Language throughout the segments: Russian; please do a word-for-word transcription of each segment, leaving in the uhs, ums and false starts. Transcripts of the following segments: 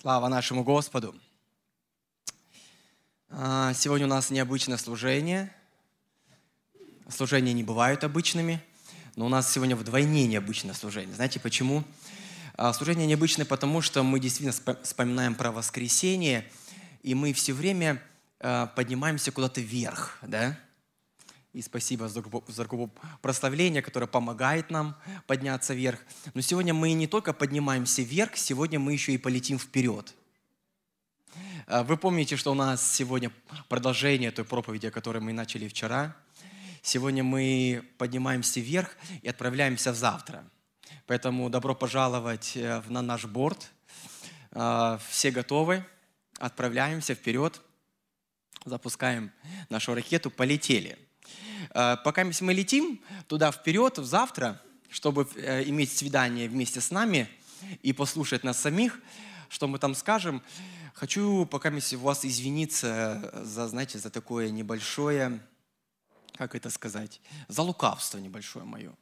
Слава нашему Господу! Сегодня у нас необычное служение. Служения не бывают обычными, но у нас сегодня вдвойне необычное служение. Знаете почему? Служение необычное, потому что мы действительно вспоминаем про воскресение, и мы все время поднимаемся куда-то вверх, да? И спасибо за группу прославления, которая помогает нам подняться вверх. Но сегодня мы не только поднимаемся вверх, сегодня мы еще и полетим вперед. Вы помните, что у нас сегодня продолжение той проповеди, которую мы начали вчера. Сегодня мы поднимаемся вверх и отправляемся в завтра. Поэтому добро пожаловать на наш борт. Все готовы? Отправляемся вперед. Запускаем нашу ракету. Полетели. Пока мы летим туда вперед, в завтра, чтобы иметь свидание вместе с нами и послушать нас самих, что мы там скажем, хочу пока у вас извиниться за, знаете, за такое небольшое, как это сказать, за лукавство небольшое мое.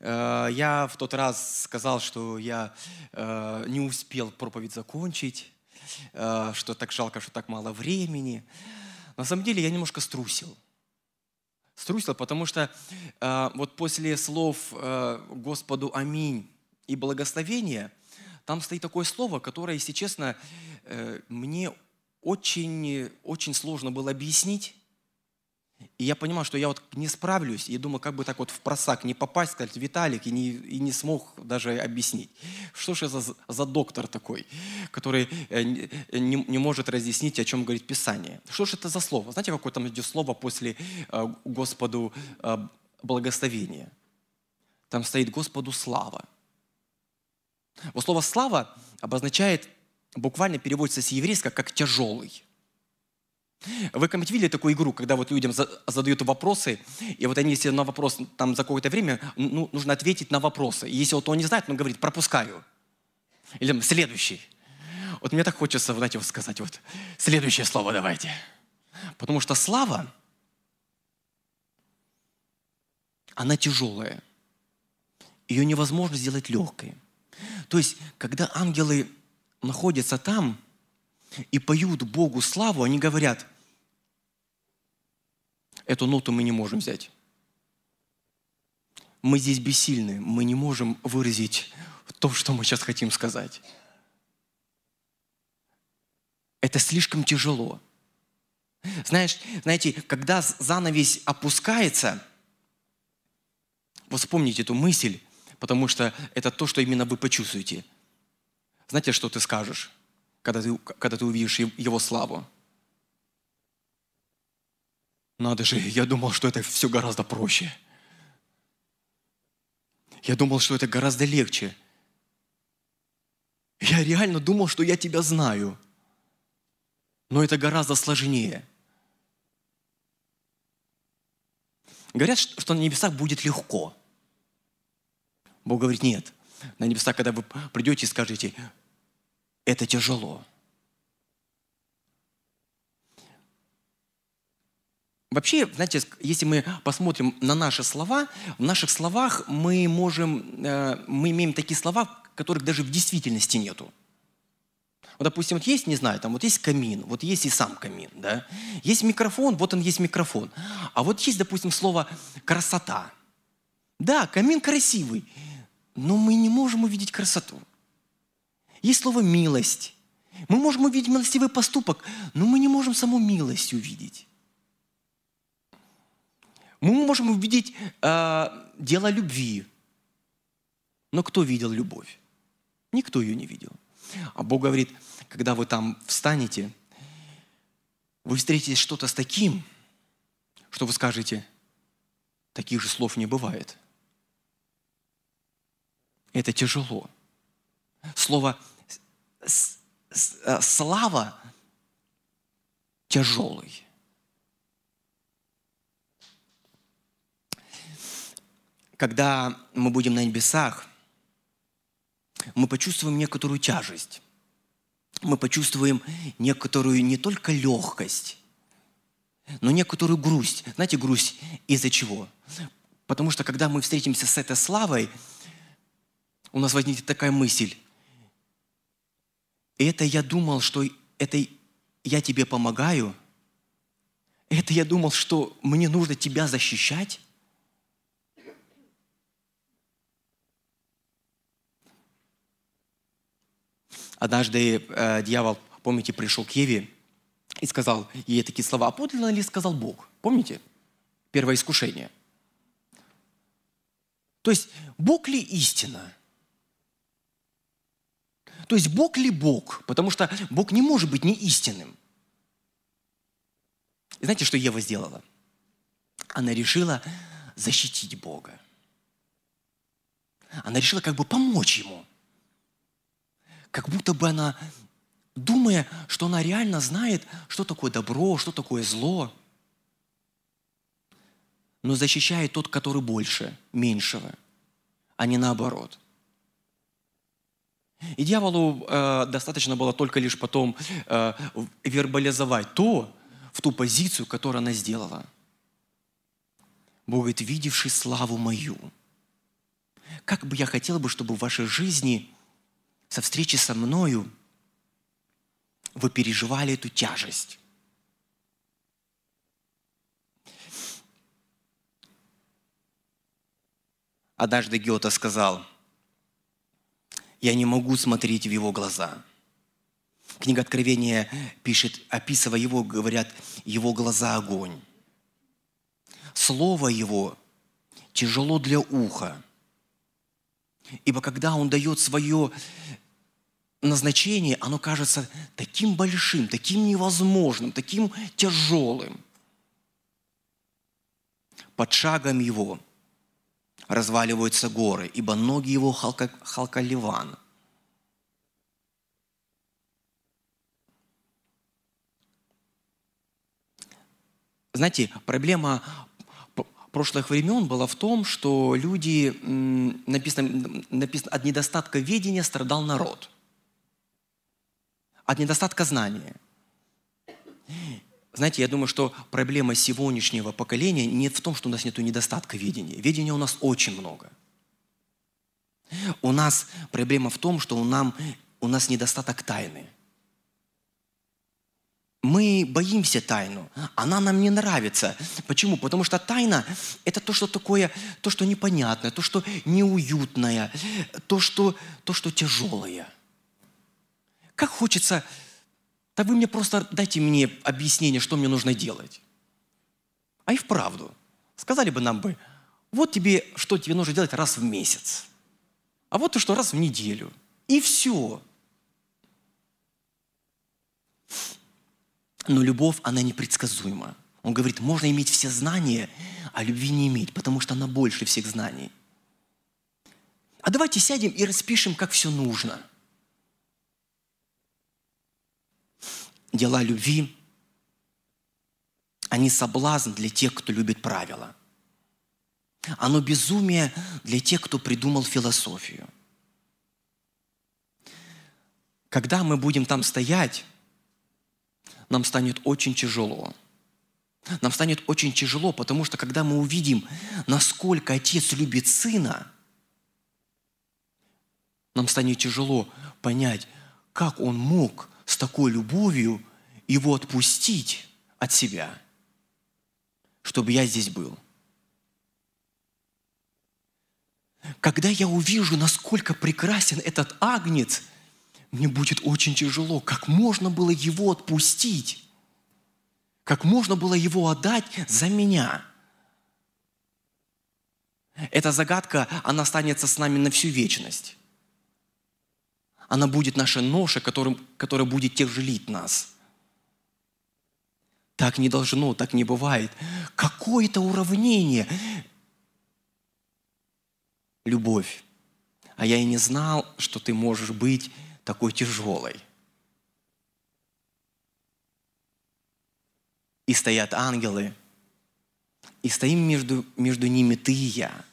Я в тот раз сказал, что я не успел проповедь закончить, что так жалко, что так мало времени. На самом деле я немножко струсил. Струсил, потому что э, вот после слов э, «Господу аминь» и «благословение» там стоит такое слово, которое, если честно, э, мне очень, очень сложно было объяснить. И я понимал, что я вот не справлюсь. И думал, как бы так вот в просак не попасть, сказать «Виталик», и не, и не смог даже объяснить. Что же за, за доктор такой, который э, не, не может разъяснить, о чем говорит Писание? Что же это за слово? Знаете, какое там идет слово после э, «Господу э, благословения»? Там стоит «Господу слава». Вот слово «слава» обозначает, буквально переводится с еврейского как «тяжелый». Вы когда-нибудь видели такую игру, когда вот людям задают вопросы, и вот они, если на вопрос там за какое-то время, ну, нужно ответить на вопросы. И если вот он не знает, он говорит «пропускаю». Или там «следующий». Вот мне так хочется, знаете, вот сказать, вот «следующее слово давайте». Потому что слава, она тяжелая. Ее невозможно сделать легкой. То есть, когда ангелы находятся там и поют Богу славу, они говорят: эту ноту мы не можем взять. Мы здесь бессильны, мы не можем выразить то, что мы сейчас хотим сказать. Это слишком тяжело. Знаешь, знаете, когда занавес опускается, вот вспомните эту мысль, потому что это то, что именно вы почувствуете. Знаете, что ты скажешь, когда ты, когда ты увидишь Его славу? Надо же, я думал, что это все гораздо проще. Я думал, что это гораздо легче. Я реально думал, что я тебя знаю. Но это гораздо сложнее. Говорят, что на небесах будет легко. Бог говорит: нет. На небесах, когда вы придете и скажете: это тяжело. Вообще, знаете, если мы посмотрим на наши слова, в наших словах мы можем, мы имеем такие слова, которых даже в действительности нету. Вот, допустим, вот есть, не знаю, там вот есть камин, вот есть и сам камин, да? Есть микрофон, вот он есть микрофон. А вот есть, допустим, слово «красота». Да, камин красивый, но мы не можем увидеть красоту. Есть слово «милость». Мы можем увидеть милостивый поступок, но мы не можем саму милость увидеть. Мы можем увидеть э, дело любви. Но кто видел любовь? Никто ее не видел. А Бог говорит: когда вы там встанете, вы встретитесь что-то с таким, что вы скажете: таких же слов не бывает. Это тяжело. Слово «слава» тяжелый. Когда мы будем на небесах, мы почувствуем некоторую тяжесть. Мы почувствуем некоторую не только легкость, но некоторую грусть. Знаете, грусть из-за чего? Потому что, когда мы встретимся с этой славой, у нас возникнет такая мысль: И это я думал, что это я тебе помогаю. Это я думал, что мне нужно тебя защищать. Однажды э, дьявол, помните, пришел к Еве и сказал ей такие слова: «А подлинно ли сказал Бог?» Помните? Первое искушение. То есть, Бог ли истина? То есть, Бог ли Бог? Потому что Бог не может быть неистинным. И знаете, что Ева сделала? Она решила защитить Бога. Она решила как бы помочь Ему. Как будто бы она, думая, что она реально знает, что такое добро, что такое зло. Но защищает тот, который больше, меньшего, а не наоборот. И дьяволу э, достаточно было только лишь потом э, вербализовать то, в ту позицию, которую она сделала. Бог говорит: «Видевший славу мою». Как бы я хотел бы, чтобы в вашей жизни со встречи со мною вы переживали эту тяжесть. Однажды Гёте сказал: «Я не могу смотреть в его глаза». Книга Откровения пишет, описывая его, говорят: «Его глаза – огонь». Слово его тяжело для уха, ибо когда он дает свое назначение, оно кажется таким большим, таким невозможным, таким тяжелым. Под шагом его разваливаются горы, ибо ноги его халка, халка Ливан. Знаете, проблема прошлых времен была в том, что люди, написано, написано, от недостатка ведения страдал народ. От недостатка знания. Знаете, я думаю, что проблема сегодняшнего поколения не в том, что у нас нет недостатка ведения. Ведения у нас очень много. У нас проблема в том, что у, нам, у нас недостаток тайны. Мы боимся тайну. Она нам не нравится. Почему? Потому что тайна – это то, что такое, то, что непонятное, то, что неуютное, то, что, то, что тяжелое. Как хочется... Да вы мне просто дайте мне объяснение, что мне нужно делать. А и вправду. Сказали бы нам бы: вот тебе, что тебе нужно делать раз в месяц. А вот то, что раз в неделю. И все. Но любовь, она непредсказуема. Он говорит: можно иметь все знания, а любви не иметь, потому что она больше всех знаний. А давайте сядем и распишем, как все нужно. Дела любви, они соблазн для тех, кто любит правила. Оно безумие для тех, кто придумал философию. Когда мы будем там стоять, нам станет очень тяжело. Нам станет очень тяжело, потому что когда мы увидим, насколько Отец любит Сына, нам станет тяжело понять, как Он мог с такой любовью его отпустить от себя, чтобы я здесь был. Когда я увижу, насколько прекрасен этот агнец, мне будет очень тяжело, как можно было его отпустить, как можно было его отдать за меня. Эта загадка, она останется с нами на всю вечность. Она будет наша ноша, которым, которая будет тяжелить нас. Так не должно, так не бывает. Какое-то уравнение. Любовь. А я и не знал, что ты можешь быть такой тяжелой. И стоят ангелы. И стоим между, между ними ты и я.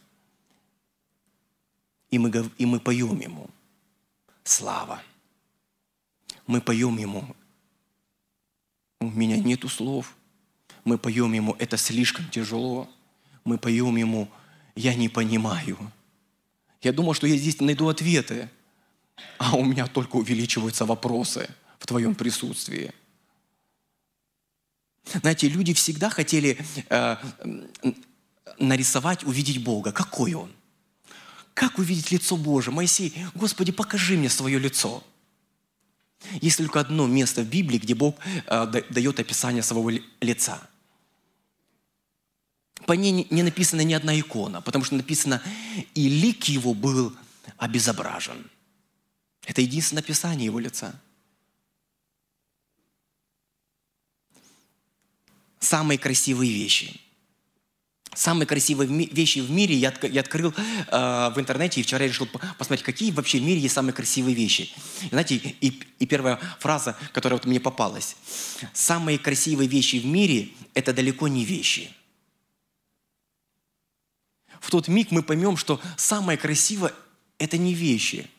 И мы, и мы поем ему. Слава. Мы поем Ему. У меня нету слов. Мы поем Ему, это слишком тяжело. Мы поем Ему, я не понимаю. Я думал, что я здесь найду ответы. а у меня только увеличиваются вопросы в твоем присутствии. Знаете, люди всегда хотели э, нарисовать, увидеть Бога. Какой Он? Как увидеть лицо Божие? Моисей, Господи, покажи мне свое лицо. Есть только одно место в Библии, где Бог э, дает описание своего лица. По ней не написана ни одна икона, потому что написано, и лик его был обезображен. Это единственное описание его лица. Самые красивые вещи. Самые красивые вещи в мире я, я открыл э, в интернете, и вчера я решил посмотреть, какие вообще в мире есть самые красивые вещи. И, знаете, и, и первая фраза, которая вот мне попалась. Самые красивые вещи в мире – это далеко не вещи. В тот миг мы поймем, что самое красивое – это не вещи.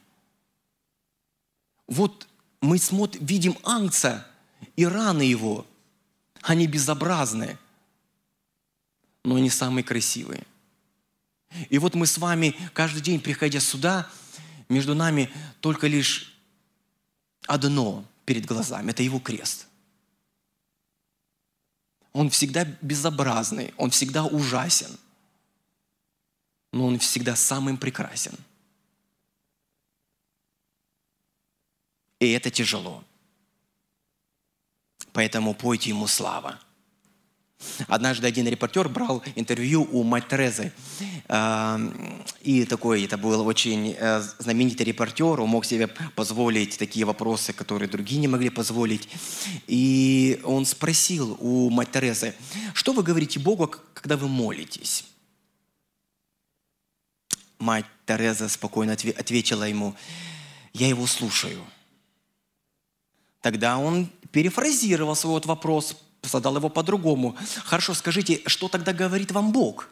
Вот мы смотрим, видим ангца и раны его. Они безобразны, но они самые красивые. И вот мы с вами каждый день, приходя сюда, между нами только лишь одно перед глазами – это его крест. Он всегда безобразный, он всегда ужасен. Но он всегда самым прекрасен. И это тяжело. Поэтому пойте ему слава. Однажды один репортер брал интервью у мать Терезы. И такой, это был очень знаменитый репортер. Он мог себе позволить такие вопросы, которые другие не могли позволить. И он спросил у мать Терезы, что вы говорите Богу, когда вы молитесь? Мать Тереза спокойно ответила ему, я его слушаю. Тогда он перефразировал свой вот вопрос, задал его по-другому. Хорошо, скажите, что тогда говорит вам Бог?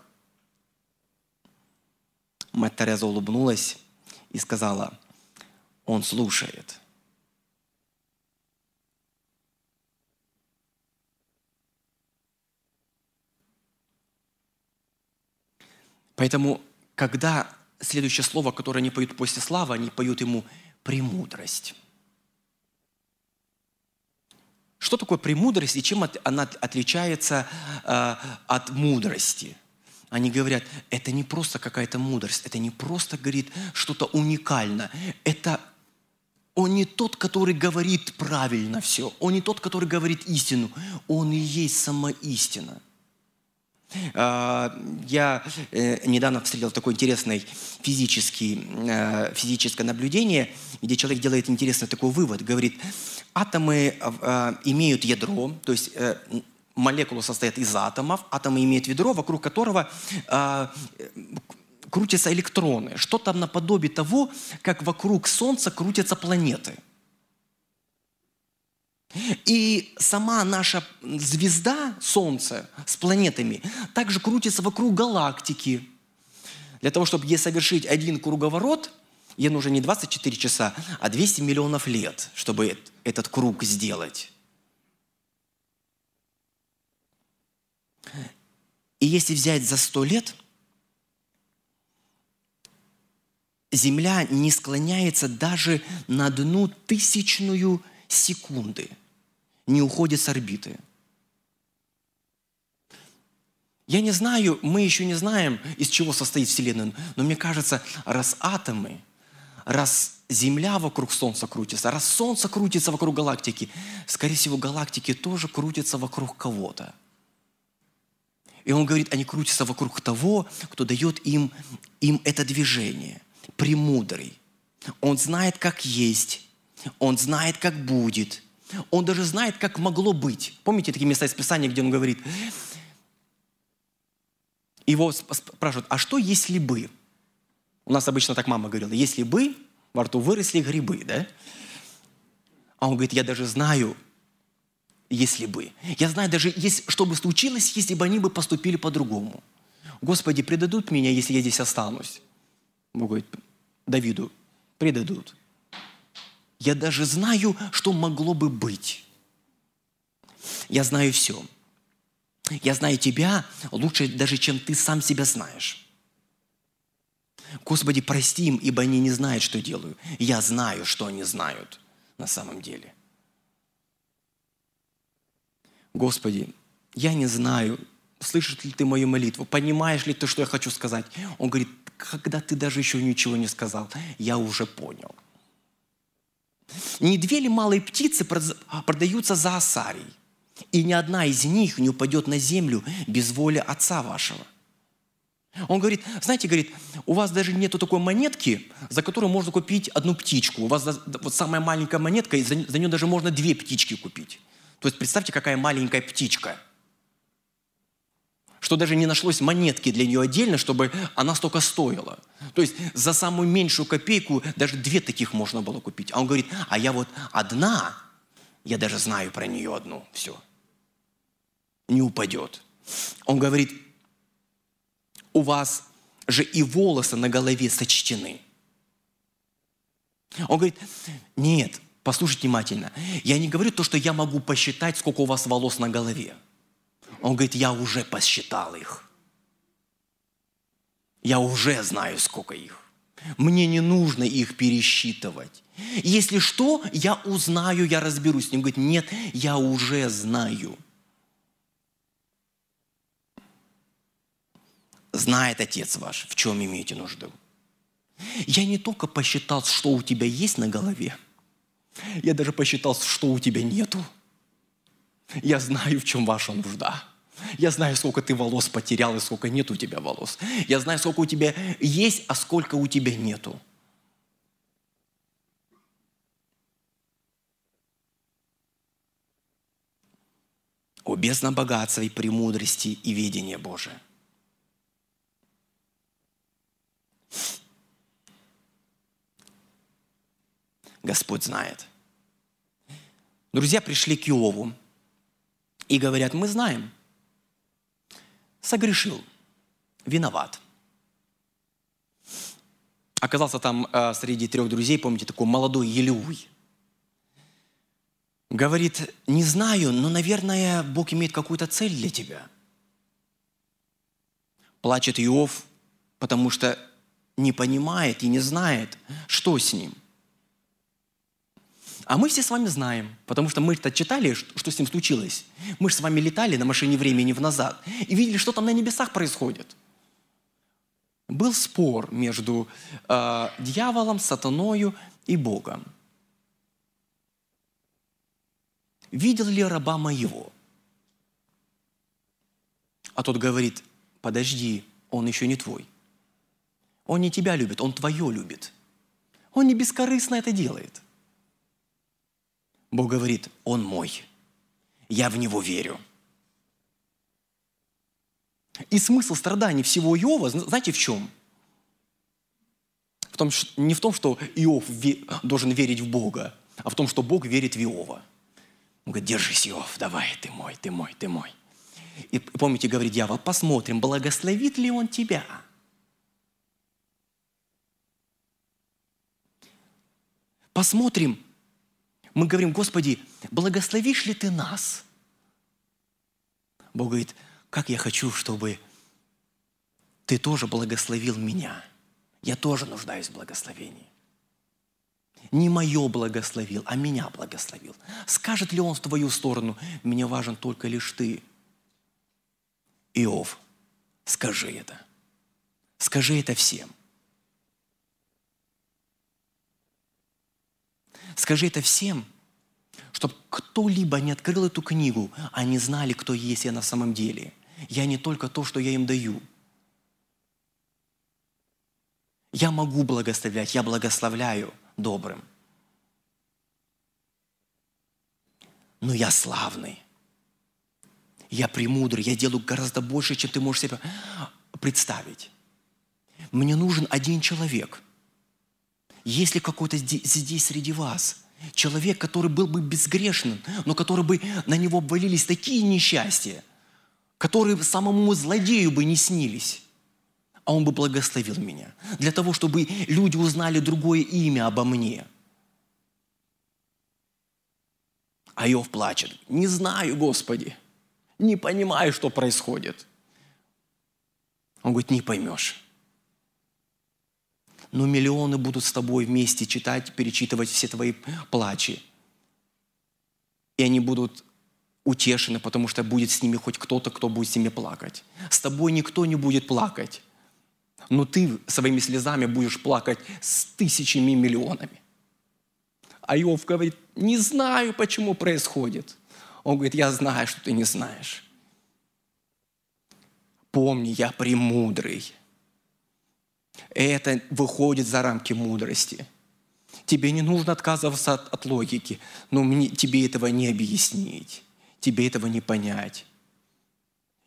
Мать Тереза улыбнулась и сказала, он слушает. Поэтому, когда следующее слово, которое они поют после славы, они поют ему «премудрость». Что такое премудрость и чем она отличается э, от мудрости? Они говорят, это не просто какая-то мудрость, это не просто, говорит, что-то уникальное. Это он не тот, который говорит правильно все, он не тот, который говорит истину, он и есть сама истина. Я недавно встретил такое интересное физическое, физическое наблюдение, где человек делает интересный такой вывод. Говорит, атомы имеют ядро, то есть молекулы состоят из атомов, атомы имеют ядро, вокруг которого крутятся электроны. Что-то наподобие того, как вокруг Солнца крутятся планеты. И сама наша звезда, Солнце, с планетами, также крутится вокруг галактики. Для того, чтобы ей совершить один круговорот, ей нужно не двадцать четыре часа, а двести миллионов лет, чтобы этот круг сделать. И если взять за сто лет, Земля не склоняется даже на одну тысячную секунды, не уходит с орбиты. Я не знаю, мы еще не знаем, из чего состоит Вселенная, но мне кажется, раз атомы, раз Земля вокруг Солнца крутится, раз Солнце крутится вокруг галактики, скорее всего, галактики тоже крутятся вокруг кого-то. И он говорит, они крутятся вокруг того, кто дает им, им это движение. Премудрый. Он знает, как есть. Он знает, как будет. Он даже знает, как могло быть. Помните такие места из Писания, где он говорит? Его спрашивают, а что если бы? У нас обычно так мама говорила, если бы во рту выросли грибы, да? А он говорит, я даже знаю, если бы. Я знаю даже, что бы случилось, если бы они бы поступили по-другому. Господи, предадут меня, если я здесь останусь? Бог говорит, Давиду, предадут. Я даже знаю, что могло бы быть. Я знаю все. Я знаю тебя лучше даже, чем ты сам себя знаешь. Господи, прости им, ибо они не знают, что делают. Я знаю, что они знают на самом деле. Господи, я не знаю, слышишь ли ты мою молитву, понимаешь ли ты, что я хочу сказать? Он говорит, когда ты даже еще ничего не сказал, я уже понял. Не две ли малые птицы продаются за осарий, и ни одна из них не упадет на землю без воли Отца вашего? Он говорит, знаете, говорит, у вас даже нету такой монетки, за которую можно купить одну птичку. У вас вот самая маленькая монетка, и за, за нее даже можно две птички купить. То есть представьте, какая маленькая птичка. Что даже не нашлось монетки для нее отдельно, чтобы она столько стоила. То есть за самую меньшую копейку даже две таких можно было купить. А он говорит, а я вот одна, я даже знаю про нее одну, все. Не упадет. Он говорит, у вас же и волосы на голове сочтены. Он говорит, нет, послушайте внимательно, я не говорю то, что я могу посчитать, сколько у вас волос на голове. Он говорит, я уже посчитал их. Я уже знаю, сколько их. Мне не нужно их пересчитывать. Если что, я узнаю, я разберусь. Он говорит, нет, я уже знаю. Знает Отец ваш, в чем имеете нужду. Я не только посчитал, что у тебя есть на голове, я даже посчитал, что у тебя нету. Я знаю, в чем ваша нужда. Я знаю, сколько ты волос потерял и сколько нет у тебя волос. Я знаю, сколько у тебя есть, а сколько у тебя нету. О, бездна богатства и премудрости и видения Божие. Господь знает. Друзья пришли к Иову и говорят, мы знаем, согрешил, виноват. Оказался там э, среди трех друзей, помните, такой молодой Елеуй. Говорит, не знаю, но, наверное, Бог имеет какую-то цель для тебя. Плачет Иов, потому что не понимает и не знает, что с ним. А мы все с вами знаем, потому что мы-то читали, что с ним случилось. Мы же с вами летали на машине времени в назад и видели, что там на небесах происходит. Был спор между э, дьяволом, сатаною и Богом. Видел ли раба моего? А тот говорит, подожди, он еще не твой. Он не тебя любит, он твое любит. Он не бескорыстно это делает. Бог говорит, он мой, я в него верю. И смысл страданий всего Иова, знаете, в чем? В том, не в том, что Иов должен верить в Бога, а в том, что Бог верит в Иова. Он говорит, держись, Иов, давай, ты мой, ты мой, ты мой. И помните, говорит дьявол, посмотрим, благословит ли он тебя. Посмотрим. Мы говорим, Господи, благословишь ли Ты нас? Бог говорит, как я хочу, чтобы Ты тоже благословил меня. Я тоже нуждаюсь в благословении. Не мое благословил, а меня благословил. Скажет ли Он в Твою сторону, мне важен только лишь Ты? Иов, скажи это. Скажи это всем. Скажи это всем, чтобы кто-либо не открыл эту книгу, а не знали, кто есть я на самом деле. Я не только то, что я им даю. Я могу благословлять, я благословляю добрым. Но я славный. Я премудрый, я делаю гораздо больше, чем ты можешь себе представить. Мне нужен один человек. Есть ли какой-то здесь среди вас человек, который был бы безгрешным, но который бы на него обвалились такие несчастья, которые самому злодею бы не снились, а он бы благословил меня, для того, чтобы люди узнали другое имя обо мне. А Иов плачет. Не знаю, Господи, не понимаю, что происходит. Он говорит, не поймешь. но миллионы будут с тобой вместе читать, перечитывать все твои плачи. И они будут утешены, потому что будет с ними хоть кто-то, кто будет с ними плакать. С тобой никто не будет плакать, но ты своими слезами будешь плакать с тысячами, миллионами. А Иов говорит: не знаю, почему происходит. Он говорит: я знаю, что ты не знаешь. Помни, я премудрый. Это выходит за рамки мудрости. Тебе не нужно отказываться от, от логики, но мне, тебе этого не объяснить, тебе этого не понять.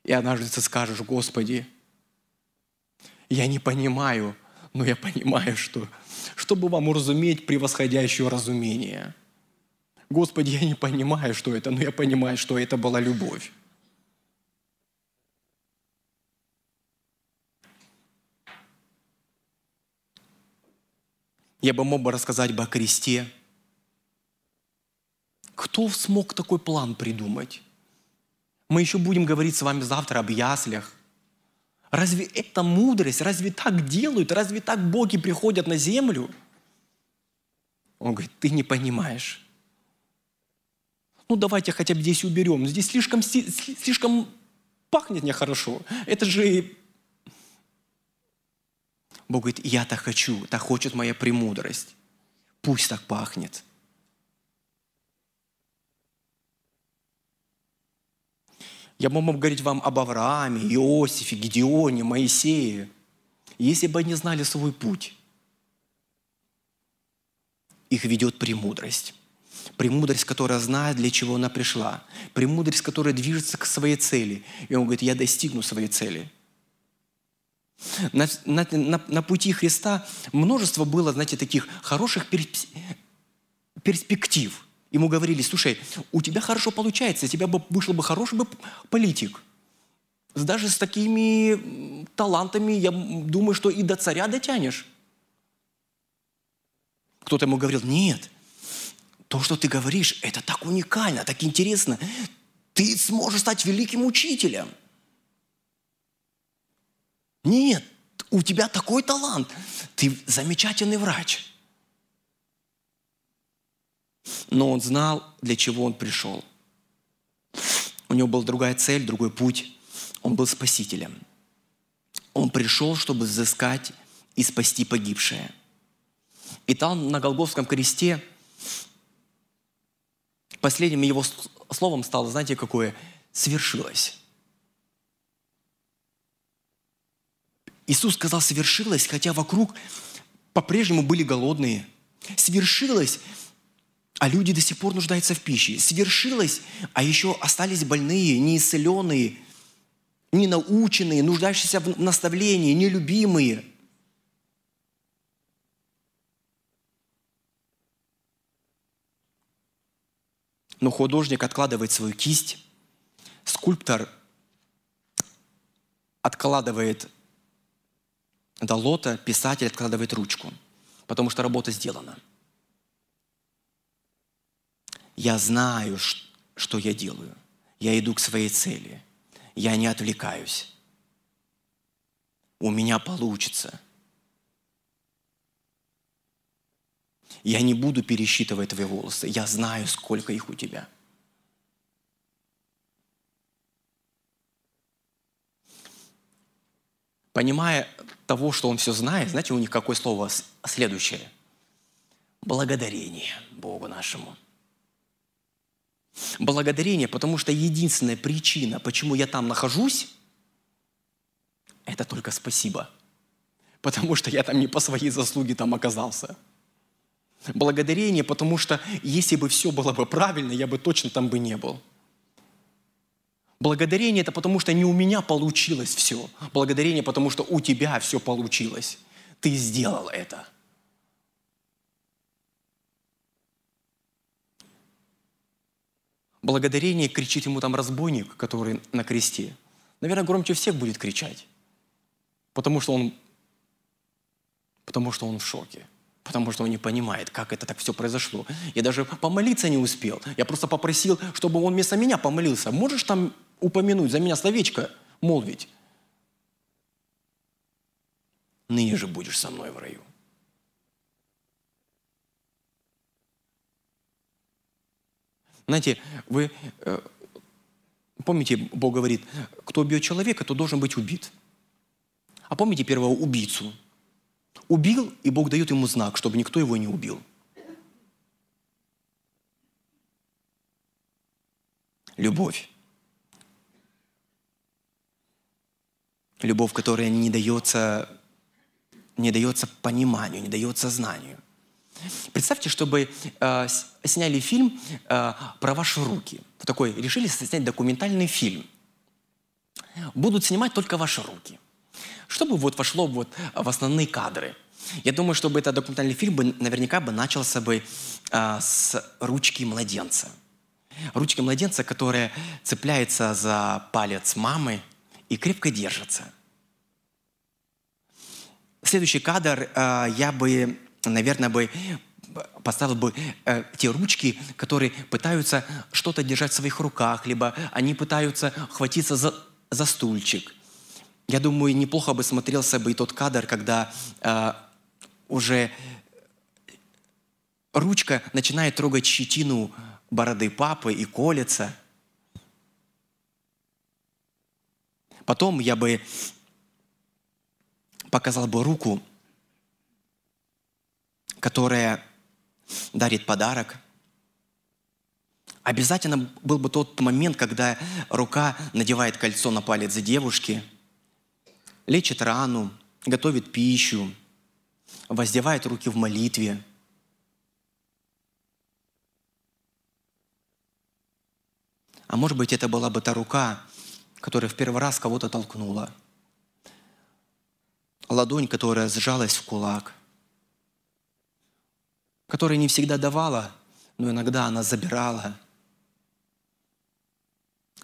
И однажды ты скажешь: Господи, я не понимаю, но я понимаю, что чтобы вам уразуметь превосходящее разумение. Господи, я не понимаю, что это, но я понимаю, что это была любовь. Я бы мог бы рассказать бы о кресте. Кто смог такой план придумать? Мы еще будем говорить с вами завтра об яслях. Разве это мудрость? Разве так делают? Разве так боги приходят на землю? Он говорит: ты не понимаешь. Ну давайте хотя бы здесь уберем. Здесь слишком, слишком пахнет нехорошо. Это же... Бог говорит: я так хочу, так хочет моя премудрость. Пусть так пахнет. Я могу говорить вам об Аврааме, Иосифе, Гедеоне, Моисее, если бы они знали свой путь. Их ведет премудрость. Премудрость, которая знает, для чего она пришла. Премудрость, которая движется к своей цели. И он говорит: я достигну своей цели. На, на, на, на пути Христа множество было, знаете, таких хороших перспектив. Ему говорили: слушай, у тебя хорошо получается, из тебя бы вышел бы хороший бы политик. Даже с такими талантами, я думаю, что и до царя дотянешь. Кто-то ему говорил: нет, то, что ты говоришь, это так уникально, так интересно. Ты сможешь стать великим учителем. Нет, у тебя такой талант. Ты замечательный врач. Но он знал, для чего он пришел. У него была другая цель, другой путь. Он был спасителем. Он пришел, чтобы взыскать и спасти погибшее. И там, на Голгофском кресте, последним его словом стало, знаете, какое? Свершилось. Иисус сказал: свершилось, хотя вокруг по-прежнему были голодные. Свершилось, а люди до сих пор нуждаются в пище. Свершилось, а еще остались больные, неисцеленные, ненаученные, нуждающиеся в наставлении, нелюбимые. Но художник откладывает свою кисть, скульптор откладывает долото, писатель откладывает ручку, потому что работа сделана. Я знаю, что я делаю. Я иду к своей цели. Я не отвлекаюсь. У меня получится. Я не буду пересчитывать твои волосы. Я знаю, сколько их у тебя. Понимая того, что он все знает, знаете, у них какое слово следующее? Благодарение Богу нашему. Благодарение, потому что единственная причина, почему я там нахожусь, это только спасибо. Потому что я там не по своей заслуге там оказался. Благодарение, потому что если бы все было бы правильно, я бы точно там бы не был. Благодарение — это потому, что не у меня получилось все. Благодарение, потому что у тебя все получилось. Ты сделал это. Благодарение кричит ему там разбойник, который на кресте. Наверное, громче всех будет кричать. Потому что он, потому что он в шоке. Потому что он не понимает, как это так все произошло. Я даже помолиться не успел. Я просто попросил, чтобы он вместо меня помолился. Можешь там упомянуть за меня словечко, молвить? Ныне же будешь со мной в раю. Знаете, вы э, помните, Бог говорит, кто бьет человека, то должен быть убит. А помните первого убийцу? Убил, и Бог дает ему знак, чтобы никто его не убил. Любовь. Любовь, которая не дается, не дается пониманию, не дается знанию. Представьте, чтобы э, сняли фильм э, про ваши руки. Такой, решили снять документальный фильм. Будут снимать только ваши руки. Чтобы вот вошло вот в основные кадры. Я думаю, чтобы этот документальный фильм бы, наверняка бы начался бы э, с ручки младенца. Ручки младенца, которая цепляется за палец мамы и крепко держится. Следующий кадр э, я бы, наверное, бы поставил бы э, те ручки, которые пытаются что-то держать в своих руках, либо они пытаются хватиться за, за стульчик. Я думаю, неплохо бы смотрелся бы и тот кадр, когда э, уже ручка начинает трогать щетину бороды папы и колется. Потом я бы показал бы руку, которая дарит подарок. Обязательно был бы тот момент, когда рука надевает кольцо на палец девушки, лечит рану, готовит пищу, воздевает руки в молитве. А может быть, это была бы та рука, которая в первый раз кого-то толкнула. Ладонь, которая сжалась в кулак, которая не всегда давала, но иногда она забирала,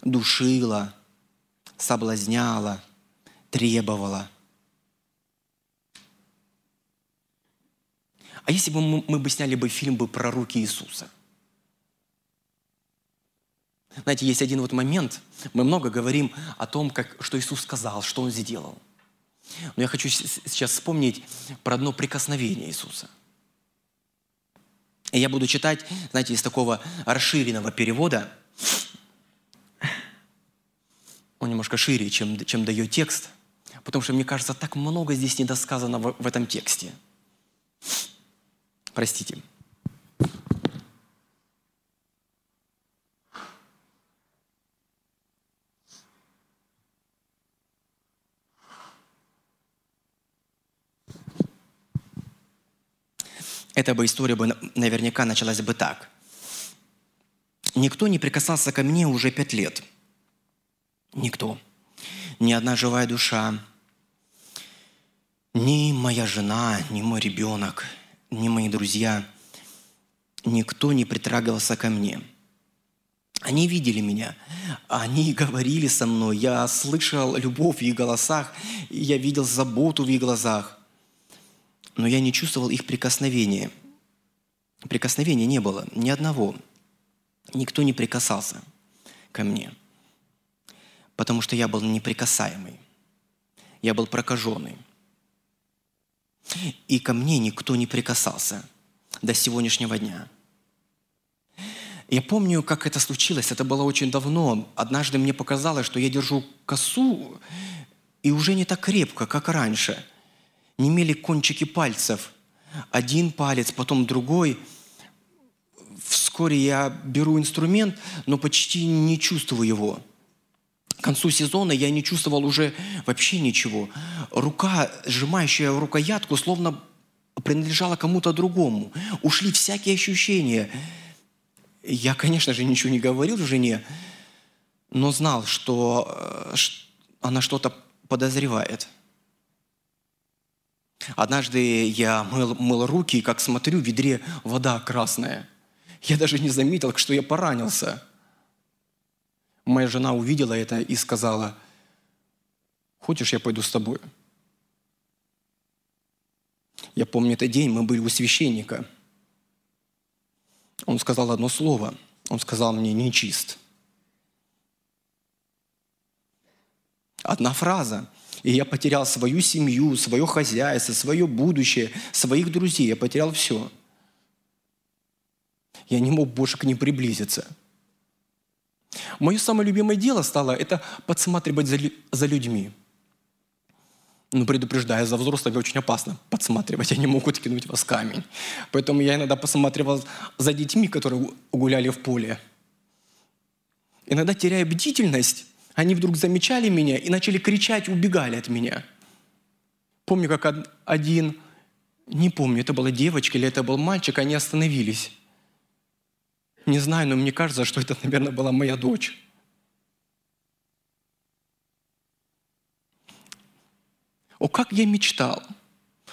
душила, соблазняла, требовала. А если бы мы, мы бы сняли бы фильм бы про руки Иисуса? Знаете, есть один вот момент, мы много говорим о том, как, что Иисус сказал, что Он сделал. Но я хочу сейчас вспомнить про одно прикосновение Иисуса. И я буду читать, знаете, из такого расширенного перевода. Он немножко шире, чем, чем дает текст, потому что, мне кажется, так много здесь недосказано в, в этом тексте. Простите. Эта бы история бы наверняка началась бы так. Никто не прикасался ко мне уже пять лет. Никто. Ни одна живая душа. Ни моя жена, ни мой ребенок, ни мои друзья. Никто не притрагивался ко мне. Они видели меня. Они говорили со мной. Я слышал любовь в их голосах. Я видел заботу в их глазах. Но я не чувствовал их прикосновения. Прикосновения не было, ни одного. Никто не прикасался ко мне, потому что я был неприкасаемый. Я был прокаженный. И ко мне никто не прикасался до сегодняшнего дня. Я помню, как это случилось. Это было очень давно. Однажды мне показалось, что я держу косу, и уже не так крепко, как раньше. Немели кончики пальцев. Один палец, потом другой. Вскоре я беру инструмент, но почти не чувствую его. К концу сезона я не чувствовал уже вообще ничего. Рука, сжимающая рукоятку, словно принадлежала кому-то другому. Ушли всякие ощущения. Я, конечно же, ничего не говорил жене, но знал, что она что-то подозревает. Однажды я мыл, мыл руки, и как смотрю, в ведре вода красная. Я даже не заметил, что я поранился. Моя жена увидела это и сказала: «Хочешь, я пойду с тобой?» Я помню этот день, мы были у священника. Он сказал одно слово. Он сказал мне: «Нечист». Одна фраза. И я потерял свою семью, свое хозяйство, свое будущее, своих друзей. Я потерял все. Я не мог больше к ним приблизиться. Мое самое любимое дело стало это подсматривать за, за людьми. Но предупреждая, за взрослыми очень опасно подсматривать, они могут кинуть вас камень. Поэтому я иногда посматривал за детьми, которые гуляли в поле. Иногда, теряя бдительность, они вдруг замечали меня и начали кричать, убегали от меня. Помню, как один, не помню, это была девочка или это был мальчик, они остановились. Не знаю, но мне кажется, что это, наверное, была моя дочь. О, как я мечтал!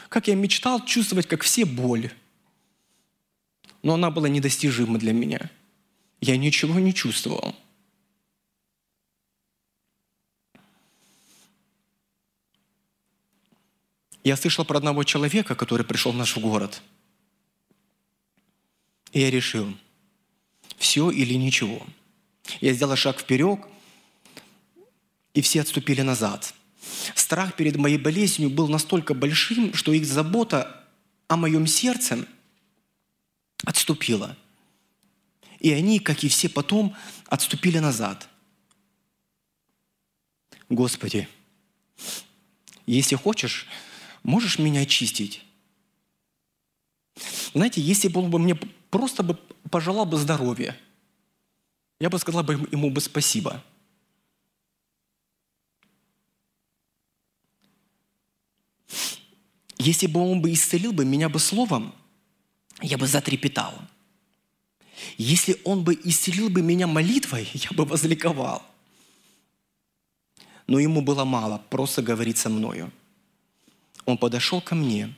Как я мечтал чувствовать, как все, боль. Но она была недостижима для меня. Я ничего не чувствовал. Я слышал про одного человека, который пришел в наш город. И я решил, все или ничего. Я сделал шаг вперед, и все отступили назад. Страх перед моей болезнью был настолько большим, что их забота о моем сердце отступила. И они, как и все потом, отступили назад. Господи, если хочешь, можешь меня очистить? Знаете, если бы он бы мне просто бы пожелал бы здоровья, я бы сказала бы ему бы спасибо. Если бы он бы исцелил бы меня бы словом, я бы затрепетал. Если он бы исцелил бы меня молитвой, я бы возликовал. Но ему было мало просто говорить со мною. Он подошел ко мне,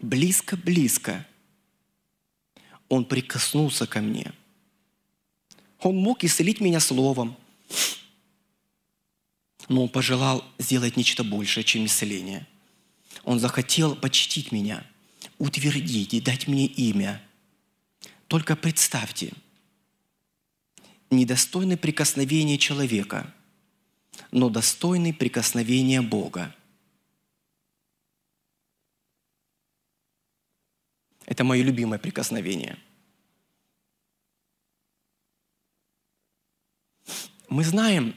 близко-близко. Он прикоснулся ко мне. Он мог исцелить меня словом, но он пожелал сделать нечто большее, чем исцеление. Он захотел почтить меня, утвердить и дать мне имя. Только представьте, недостойный прикосновения человека, но достойный прикосновения Бога. Это мое любимое прикосновение. Мы знаем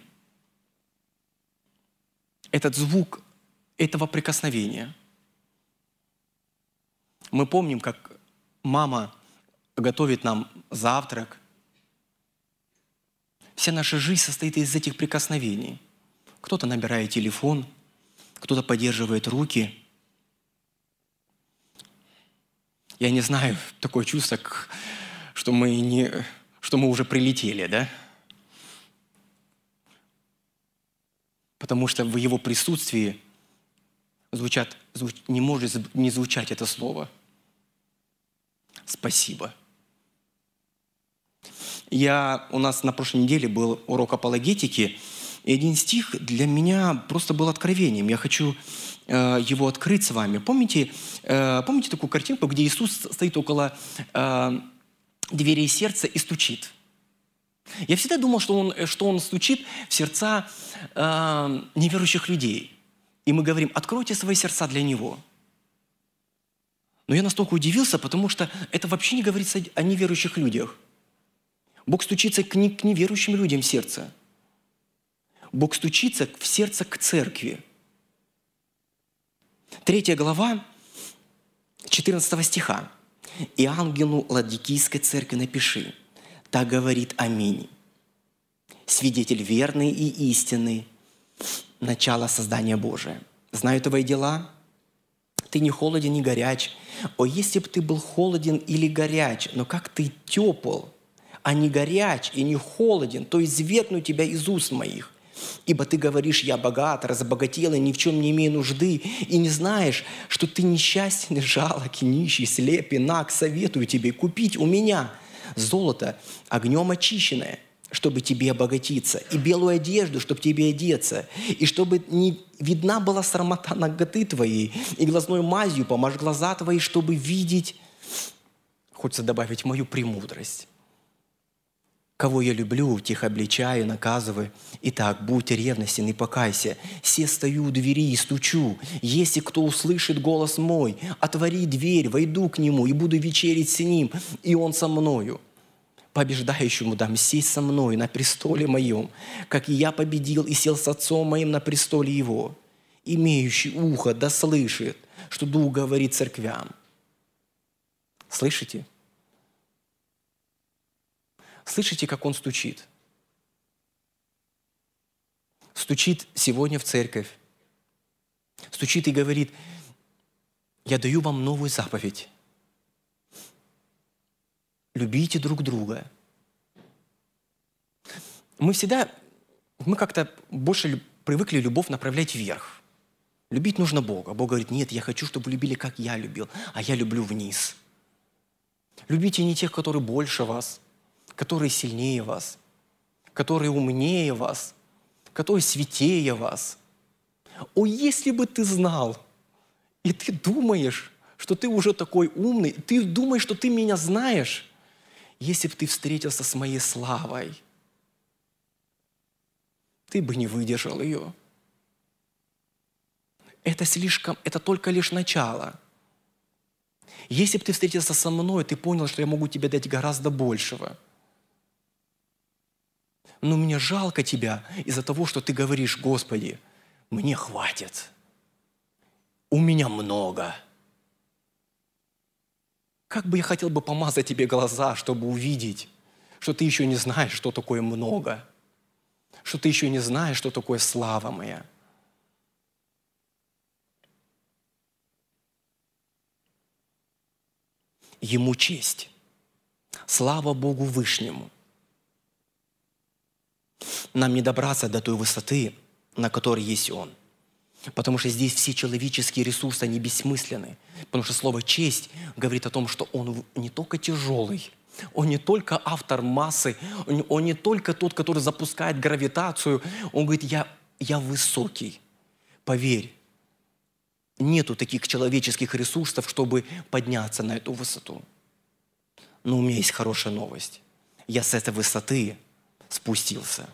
этот звук этого прикосновения. Мы помним, как мама готовит нам завтрак. Вся наша жизнь состоит из этих прикосновений. Кто-то набирает телефон, кто-то поддерживает руки. Я не знаю, такое чувство, что мы, не, что мы уже прилетели, да? Потому что в его присутствии звучат, звуч, не может не звучать это слово. Спасибо. Я, у нас на прошлой неделе был урок апологетики, и один стих для меня просто был откровением. Я хочу э, его открыть с вами. Помните, э, помните такую картинку, где Иисус стоит около э, дверей сердца и стучит? Я всегда думал, что он, что он стучит в сердца э, неверующих людей. И мы говорим, откройте свои сердца для Него. Но я настолько удивился, потому что это вообще не говорится о неверующих людях. Бог стучится к неверующим людям в сердце. Бог стучится в сердце к церкви. Третья глава, четырнадцатого стиха. «И ангелу Лаодикийской церкви напиши, так говорит Аминь, свидетель верный и истинный, начало создания Божие. Знаю твои дела, ты не холоден, не горяч. О, если бы ты был холоден или горяч, но как ты тепл, а не горяч и не холоден, то извергну тебя из уст моих. Ибо ты говоришь, я богат, разбогател и ни в чем не имею нужды, и не знаешь, что ты несчастен, жалок и нищий, слеп и наг. Советую тебе купить у меня золото, огнем очищенное, чтобы тебе обогатиться, и белую одежду, чтобы тебе одеться, и чтобы не видна была срамота наготы твоей, и глазной мазью помажь глаза твои, чтобы видеть». Хочется добавить мою премудрость. «Кого я люблю, тех обличаю, наказываю. Итак, будь ревностен и покайся. Се стою у двери и стучу. Если кто услышит голос мой, отвори дверь, войду к нему и буду вечерить с ним, и он со мною. побеждающему дам сесть со мной на престоле моем, как и я победил и сел с отцом моим на престоле его. Имеющий ухо да слышит, что Дух говорит церквям». Слышите? Слышите, как он стучит? Стучит сегодня в церковь. Стучит и говорит: «Я даю вам новую заповедь. Любите друг друга». Мы всегда, мы как-то больше привыкли любовь направлять вверх. Любить нужно Бога. Бог говорит: нет, я хочу, чтобы любили, как я любил, а я люблю вниз. Любите не тех, которые больше вас, которые сильнее вас, которые умнее вас, которые святее вас. О, если бы ты знал, и ты думаешь, что ты уже такой умный, ты думаешь, что ты меня знаешь, если бы ты встретился с моей славой, ты бы не выдержал ее. Это слишком, это только лишь начало. Если бы ты встретился со мной, ты понял, что я могу тебе дать гораздо большего. Но мне жалко тебя из-за того, что ты говоришь: «Господи, мне хватит, у меня много. Как бы я хотел бы помазать тебе глаза, чтобы увидеть, что ты еще не знаешь, что такое много, что ты еще не знаешь, что такое слава моя». Ему честь. Слава Богу Вышнему. Нам не добраться до той высоты, на которой есть Он. Потому что здесь все человеческие ресурсы, они бессмысленны. Потому что слово «честь» говорит о том, что Он не только тяжелый, Он не только автор массы, Он, он не только тот, который запускает гравитацию. Он говорит: я, я высокий. Поверь, нету таких человеческих ресурсов, чтобы подняться на эту высоту. Но у меня есть хорошая новость. Я с этой высоты спустился.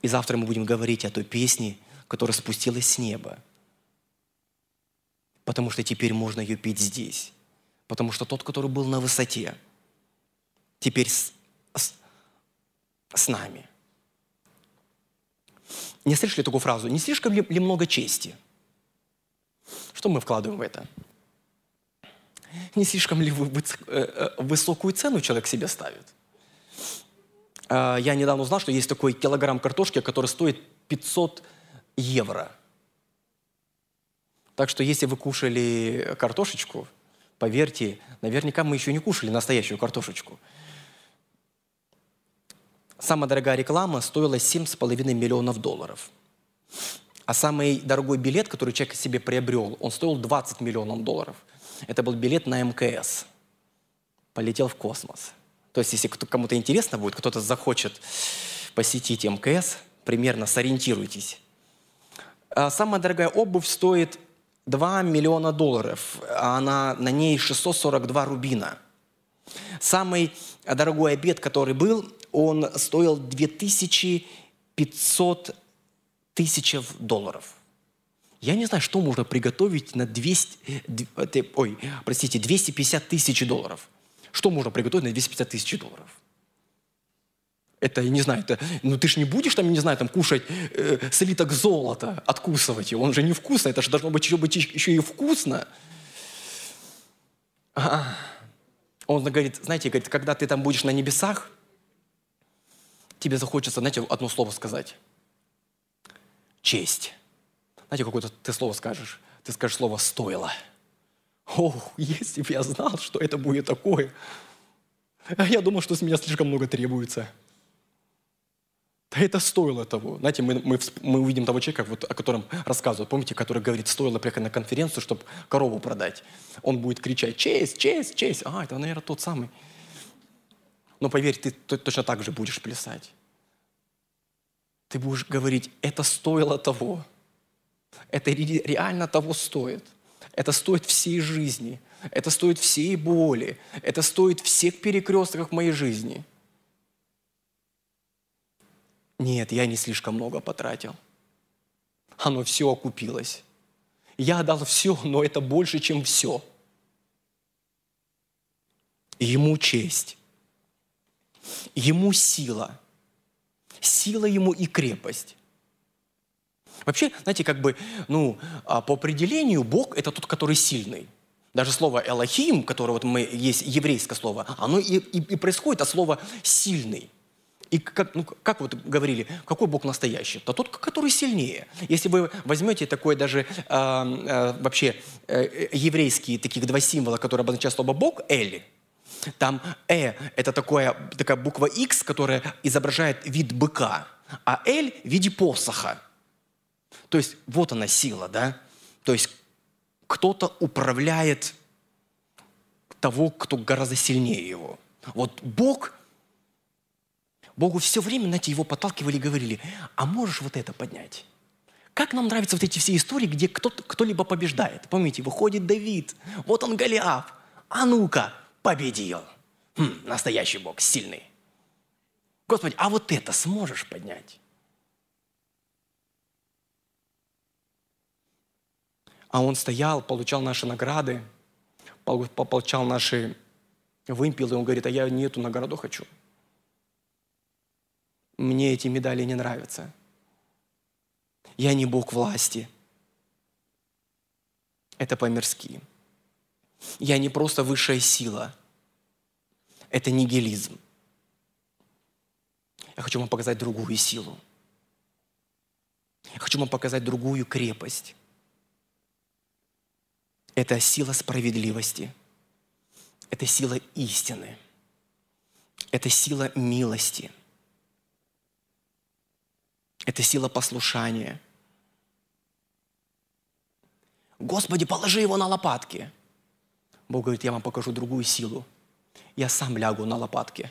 И завтра мы будем говорить о той песне, которая спустилась с неба. Потому что теперь можно ее петь здесь. Потому что тот, который был на высоте, теперь с, с, с нами. Не слышали такую фразу? Не слишком ли, ли много чести? Что мы вкладываем в это? Не слишком ли вы, э, высокую цену человек себе ставит? Э, я недавно узнал, что есть такой килограмм картошки, который стоит пятьсот евро. Так что если вы кушали картошечку, поверьте, наверняка мы еще не кушали настоящую картошечку. Самая дорогая реклама стоила семь с половиной миллионов долларов. А самый дорогой билет, который человек себе приобрел, он стоил двадцать миллионов долларов. Это был билет на эм ка эс. Полетел в космос. То есть, если кому-то интересно будет, кто-то захочет посетить эм ка эс, примерно сориентируйтесь. А самая дорогая обувь стоит два миллиона долларов. Она, на ней шестьсот сорок два рубина. Самый дорогой обед, который был, он стоил две тысячи пятьсот тысяч долларов. Я не знаю, что можно приготовить на двести, ой, простите, двести пятьдесят тысяч долларов. Что можно приготовить на двести пятьдесят тысяч долларов? Это, я не знаю, это, ну ты же не будешь там, не знаю, там кушать э, слиток золота, откусывать его, он же невкусно, это же должно быть еще, быть еще и вкусно. А-а-а. Он говорит, знаете, говорит, когда ты там будешь на небесах, тебе захочется, знаете, одно слово сказать. Честь. Знаете, какое-то ты слово скажешь? Ты скажешь слово «стоило». Ох, если бы я знал, что это будет такое. А я думал, что с меня слишком много требуется. Да это стоило того. Знаете, мы, мы, мы увидим того человека, вот, о котором рассказывают. Помните, который говорит, стоило приехать на конференцию, чтобы корову продать. Он будет кричать: честь, честь, честь. А, это, наверное, тот самый. Но поверь, ты точно так же будешь плясать. Ты будешь говорить, это стоило того. Это реально того стоит. Это стоит всей жизни. Это стоит всей боли. Это стоит всех перекрестков моей жизни. Нет, я не слишком много потратил. Оно все окупилось. Я отдал все, но это больше, чем все. Ему честь. Ему сила. Сила ему и крепость. Вообще, знаете, как бы, ну, по определению Бог – это тот, который сильный. Даже слово «элохим», которое вот мы, есть еврейское слово, оно и, и, и происходит от слова «сильный». И как, ну, как вот говорили, какой Бог настоящий? Да тот, который сильнее. Если вы возьмете такое даже э, э, вообще э, еврейские таких два символа, которые обозначают слово «Бог», «эль», там «э» – это такое, такая буква «х», которая изображает вид быка, а «эль» – в виде посоха. То есть вот она сила, да? То есть кто-то управляет того, кто гораздо сильнее его. Вот Бог, Богу все время, знаете, его подталкивали и говорили, а можешь вот это поднять? Как нам нравятся вот эти все истории, где кто-то, кто-либо побеждает? Помните, выходит Давид, вот он Голиаф, а ну-ка, победил. Хм, настоящий Бог, сильный. Господи, а вот это сможешь поднять? А он стоял, получал наши награды, получал наши вымпелы. Он говорит, а я не эту награду хочу. Мне эти медали не нравятся. Я не Бог власти. Это по-мирски. Я не просто высшая сила. Это нигилизм. Я хочу вам показать другую силу. Я хочу вам показать другую крепость. Это сила справедливости, это сила истины, это сила милости, это сила послушания. Господи, положи его на лопатки. Бог говорит, я вам покажу другую силу. Я сам лягу на лопатки.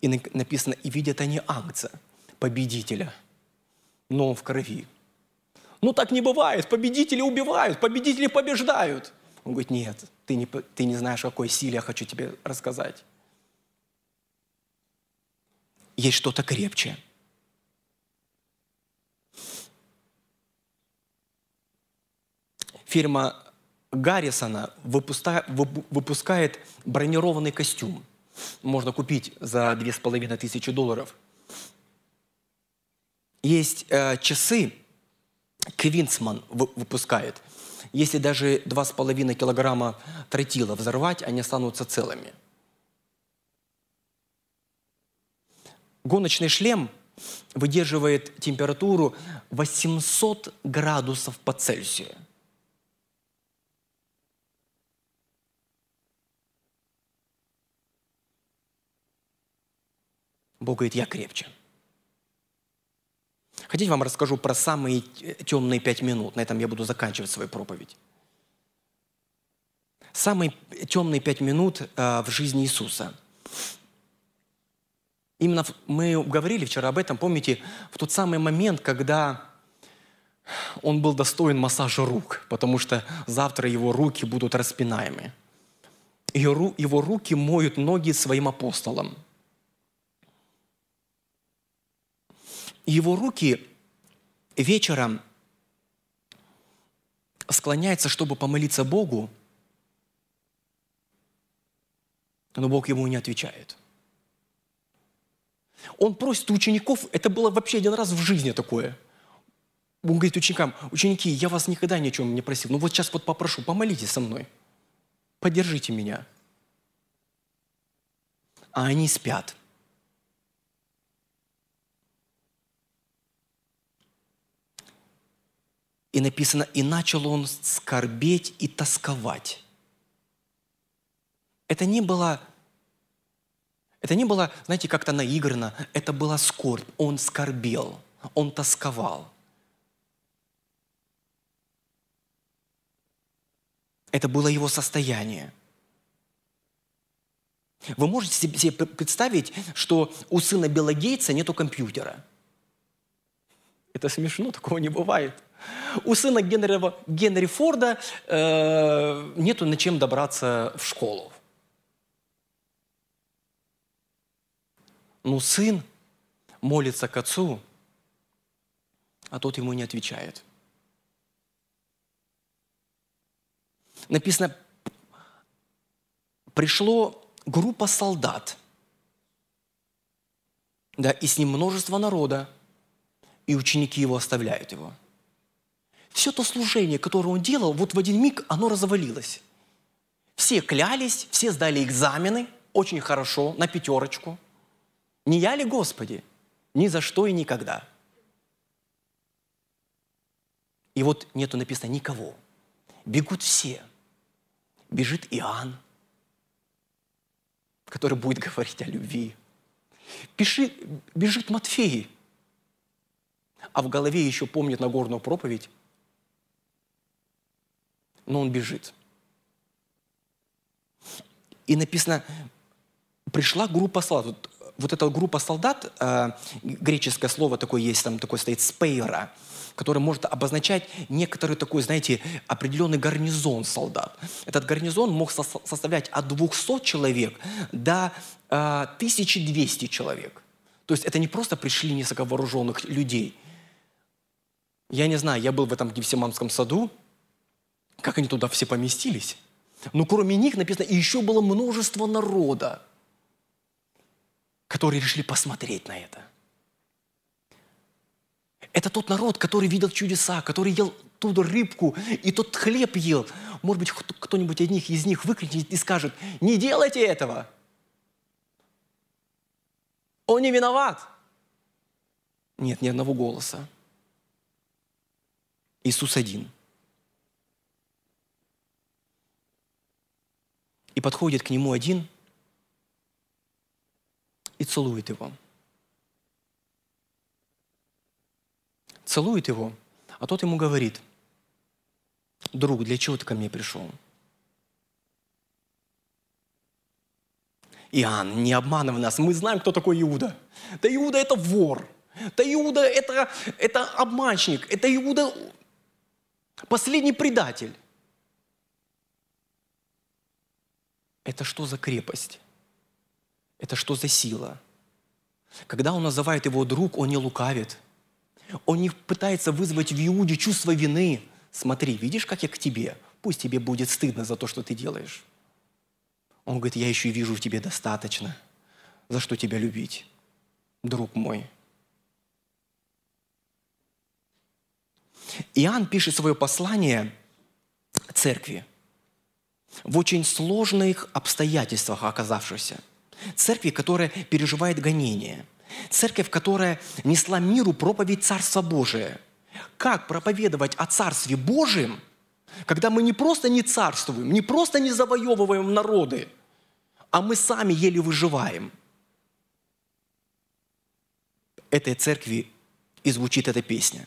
И написано, и видят они агнца, победителя. Но он в крови. Ну так не бывает, победители убивают, победители побеждают. Он говорит, нет, ты не, ты не знаешь, о какой силе я хочу тебе рассказать. Есть что-то крепче. Фирма Гаррисона выпуска, выпускает бронированный костюм. Можно купить за две с половиной тысячи долларов. Есть э, часы, Квинсман вы, выпускает. Если даже два с половиной килограмма тротила взорвать, они останутся целыми. Гоночный шлем выдерживает температуру восемьсот градусов по Цельсию. Бог говорит, я крепче. Хотите, вам расскажу про самые темные пять минут? На этом я буду заканчивать свою проповедь. Самые темные пять минут э, в жизни Иисуса. Именно в, мы говорили вчера об этом, помните, в тот самый момент, когда он был достоин массажа рук, потому что завтра его руки будут распинаемы. Его, его руки моют ноги своим апостолам. Его руки вечером склоняются, чтобы помолиться Богу, но Бог ему не отвечает. Он просит у учеников, это было вообще один раз в жизни такое. Он говорит ученикам, ученики, я вас никогда ни о чем не просил, но вот сейчас вот попрошу, помолитесь со мной, поддержите меня. А они спят. И написано, и начал он скорбеть и тосковать. Это не было, это не было, знаете, как-то наигранно, это была скорбь. Он скорбел, он тосковал. Это было его состояние. Вы можете себе представить, что у сына Билла Гейтса нету компьютера? Это смешно, такого не бывает. У сына Генри, Генри Форда э, нету на чем добраться в школу. Но сын молится к отцу, а тот ему не отвечает. Написано, пришло группа солдат, да, и с ним множество народа, и ученики его оставляют его. Все то служение, которое он делал, вот в один миг оно развалилось. Все клялись, все сдали экзамены очень хорошо, на пятерочку. Не я ли, Господи? Ни за что и никогда. И вот нету написано никого. Бегут все. Бежит Иоанн, который будет говорить о любви. Пиши, бежит Матфей, а в голове еще помнит Нагорную проповедь, но он бежит. И написано, пришла группа солдат. Вот, вот эта группа солдат, э, греческое слово такое есть, там такое стоит «спейра», которое может обозначать некоторый такой, знаете, определенный гарнизон солдат. Этот гарнизон мог со- составлять от двухсот человек до э, тысячи двухсот человек. То есть это не просто пришли несколько вооруженных людей. Я не знаю, я был в этом Гефсиманском саду, как они туда все поместились. Но кроме них написано, и еще было множество народа, которые решили посмотреть на это. Это тот народ, который видел чудеса, который ел ту рыбку и тот хлеб ел. Может быть, кто-нибудь из них, из них выкрикнет и скажет, не делайте этого. Он не виноват. Нет ни одного голоса. Иисус один. И подходит к нему один и целует его. Целует его, а тот ему говорит, друг, для чего ты ко мне пришел? Иоанн, не обманывай нас, мы знаем, кто такой Иуда. Да Иуда – это вор, да Иуда – это, это обманщик, это Иуда – последний предатель. Это что за крепость? Это что за сила? Когда он называет его друг, он не лукавит. Он не пытается вызвать в Иуде чувство вины. Смотри, видишь, как я к тебе? Пусть тебе будет стыдно за то, что ты делаешь. Он говорит, я еще вижу в тебе достаточно, за что тебя любить, друг мой. Иоанн пишет свое послание церкви в очень сложных обстоятельствах оказавшихся. Церкви, которая переживает гонения. Церковь, которая несла миру проповедь Царства Божия. Как проповедовать о Царстве Божьем, когда мы не просто не царствуем, не просто не завоевываем народы, а мы сами еле выживаем? Этой церкви и звучит эта песня.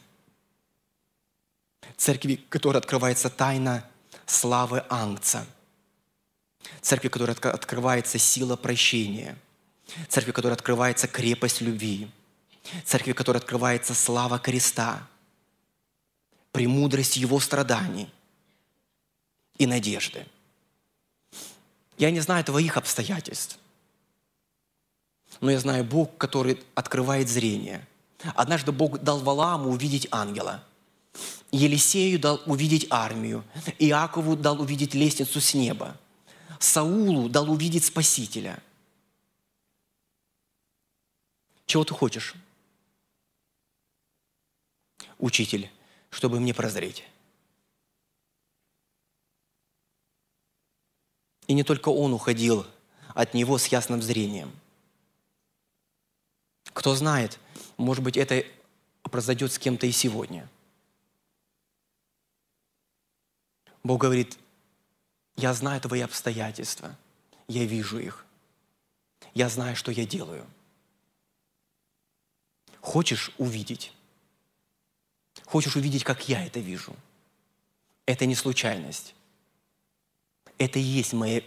Церкви, которой открывается тайна славы Ангца. Церкви, которой открывается сила прощения. Церкви, в которой открывается крепость любви. Церкви, в которой открывается слава креста, премудрость его страданий и надежды. Я не знаю твоих обстоятельств, но я знаю Бог, который открывает зрение. Однажды Бог дал Валааму увидеть ангела, Елисею дал увидеть армию, Иакову дал увидеть лестницу с неба, Саулу дал увидеть Спасителя. Чего ты хочешь? Учитель, чтобы мне прозреть. И не только он уходил от него с ясным зрением. Кто знает, может быть, это произойдет с кем-то и сегодня. Бог говорит, я знаю твои обстоятельства, я вижу их, я знаю, что я делаю. Хочешь увидеть? Хочешь увидеть, как я это вижу? Это не случайность. Это и есть моя,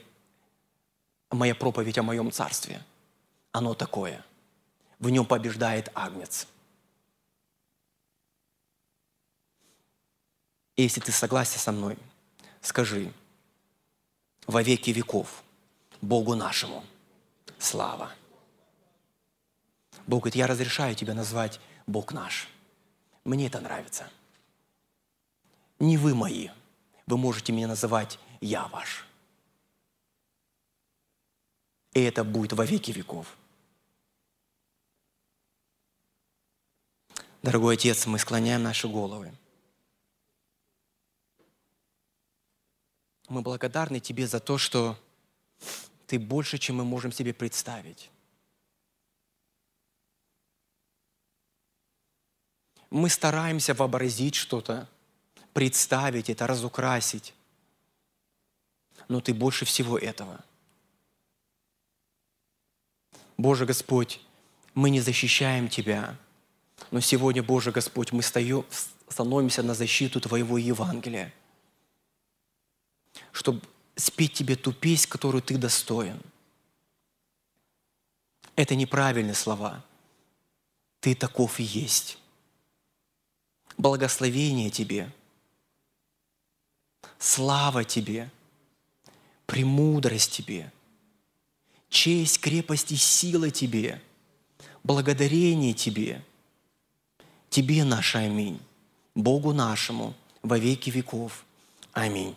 моя проповедь о моем царстве. Оно такое. В нем побеждает Агнец. И если ты согласен со мной, скажи, во веки веков Богу нашему слава. Бог говорит, я разрешаю тебя назвать Бог наш. Мне это нравится. Не вы мои. Вы можете меня называть я ваш. и это будет во веки веков. Дорогой Отец, мы склоняем наши головы. Мы благодарны Тебе за то, что Ты больше, чем мы можем себе представить. Мы стараемся вообразить что-то, представить это, разукрасить. Но Ты больше всего этого. Боже Господь, мы не защищаем Тебя. Но сегодня, Боже Господь, мы стою, становимся на защиту Твоего Евангелия, чтобы спеть Тебе ту песнь, которую Ты достоин. Это неправильные слова. Ты таков и есть. Благословение Тебе, слава Тебе, премудрость Тебе, честь, крепость и сила Тебе, благодарение Тебе, Тебе наш аминь, Богу нашему во веки веков. Аминь.